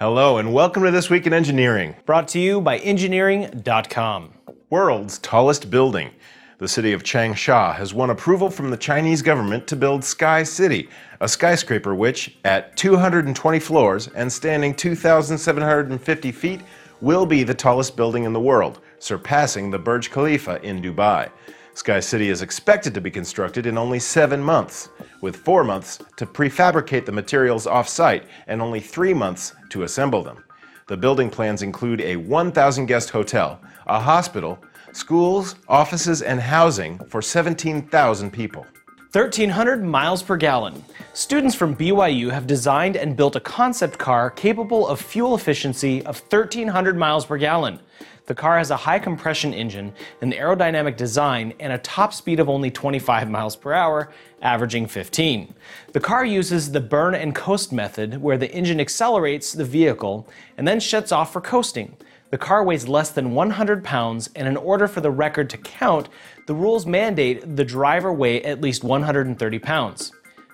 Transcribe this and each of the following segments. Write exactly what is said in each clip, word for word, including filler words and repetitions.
Hello and welcome to This Week in Engineering, brought to you by engineering dot com. World's tallest building. The city of Changsha has won approval from the Chinese government to build Sky City, a skyscraper which, at two hundred twenty floors and standing two thousand seven hundred fifty feet, will be the tallest building in the world, surpassing the Burj Khalifa in Dubai. Sky City is expected to be constructed in only seven months, with four months to prefabricate the materials off-site and only three months to assemble them. The building plans include a one thousand guest hotel, a hospital, schools, offices, and housing for seventeen thousand people. thirteen hundred miles per gallon. Students from B Y U have designed and built a concept car capable of fuel efficiency of thirteen hundred miles per gallon. The car has a high compression engine, an aerodynamic design, and a top speed of only twenty-five miles per hour, averaging fifteen. The car uses the burn and coast method, where the engine accelerates the vehicle and then shuts off for coasting. The car weighs less than one hundred pounds, and in order for the record to count, the rules mandate the driver weigh at least one hundred thirty pounds.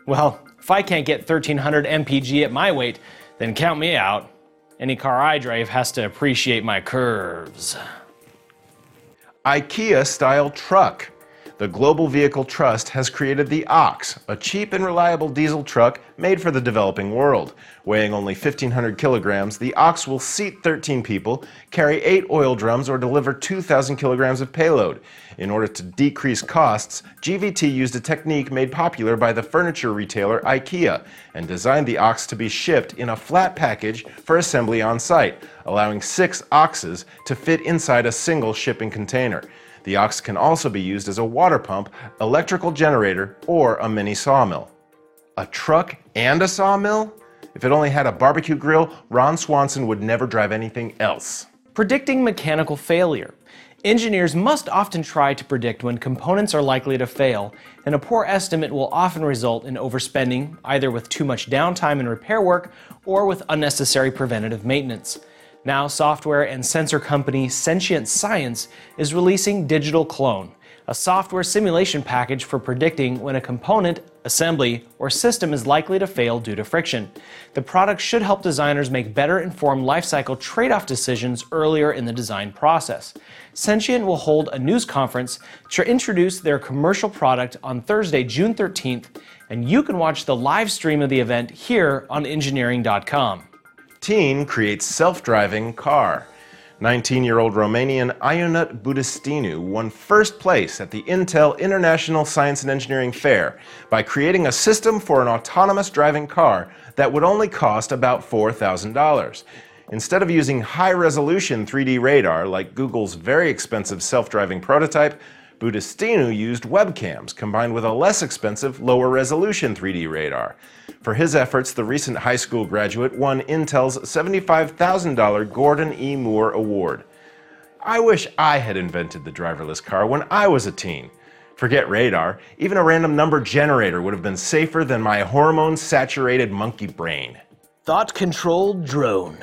Well, if I can't get thirteen hundred M P G at my weight, then count me out. Any car I drive has to appreciate my curves. IKEA-style truck. The Global Vehicle Trust has created the Ox, a cheap and reliable diesel truck made for the developing world. Weighing only fifteen hundred kilograms, the Ox will seat thirteen people, carry eight oil drums, or deliver two thousand kilograms of payload. In order to decrease costs, G V T used a technique made popular by the furniture retailer IKEA and designed the Ox to be shipped in a flat package for assembly on site, allowing six Oxes to fit inside a single shipping container. The Ox can also be used as a water pump, electrical generator, or a mini sawmill. A truck and a sawmill? If it only had a barbecue grill, Ron Swanson would never drive anything else. Predicting mechanical failure. Engineers must often try to predict when components are likely to fail, and a poor estimate will often result in overspending, either with too much downtime in repair work or with unnecessary preventative maintenance. Now, software and sensor company Sentient Science is releasing Digital Clone, a software simulation package for predicting when a component, assembly, or system is likely to fail due to friction. The product should help designers make better informed lifecycle trade-off decisions earlier in the design process. Sentient will hold a news conference to introduce their commercial product on Thursday, June thirteenth, and you can watch the live stream of the event here on engineering dot com. Teen creates self-driving car. nineteen-year-old Romanian Ionuț Budișteanu won first place at the Intel International Science and Engineering Fair by creating a system for an autonomous driving car that would only cost about four thousand dollars. Instead of using high-resolution three D radar like Google's very expensive self-driving prototype, Budișteanu used webcams combined with a less expensive, lower-resolution three D radar. For his efforts, the recent high school graduate won Intel's seventy-five thousand dollars Gordon E. Moore Award. I wish I had invented the driverless car when I was a teen. Forget radar, even a random number generator would have been safer than my hormone-saturated monkey brain. Thought-controlled drone.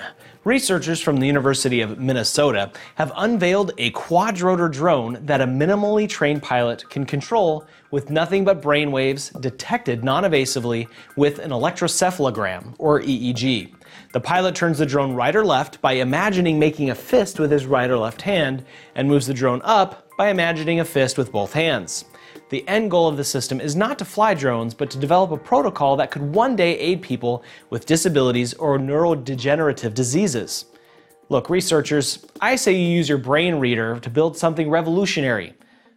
Researchers from the University of Minnesota have unveiled a quadrotor drone that a minimally trained pilot can control with nothing but brainwaves detected non-invasively with an electrocephalogram, or E E G. The pilot turns the drone right or left by imagining making a fist with his right or left hand, and moves the drone up by imagining a fist with both hands. The end goal of the system is not to fly drones, but to develop a protocol that could one day aid people with disabilities or neurodegenerative diseases. Look, researchers, I say you use your brain reader to build something revolutionary.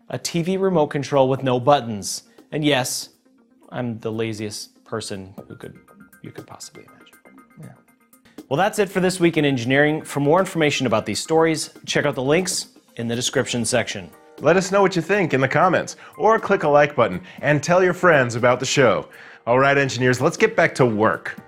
A T V remote control with no buttons. And yes, I'm the laziest person who could, you could possibly imagine. Yeah. Well, that's it for This Week in Engineering. For more information about these stories, check out the links in the description section. Let us know what you think in the comments, or click a like button and tell your friends about the show. All right, engineers, let's get back to work.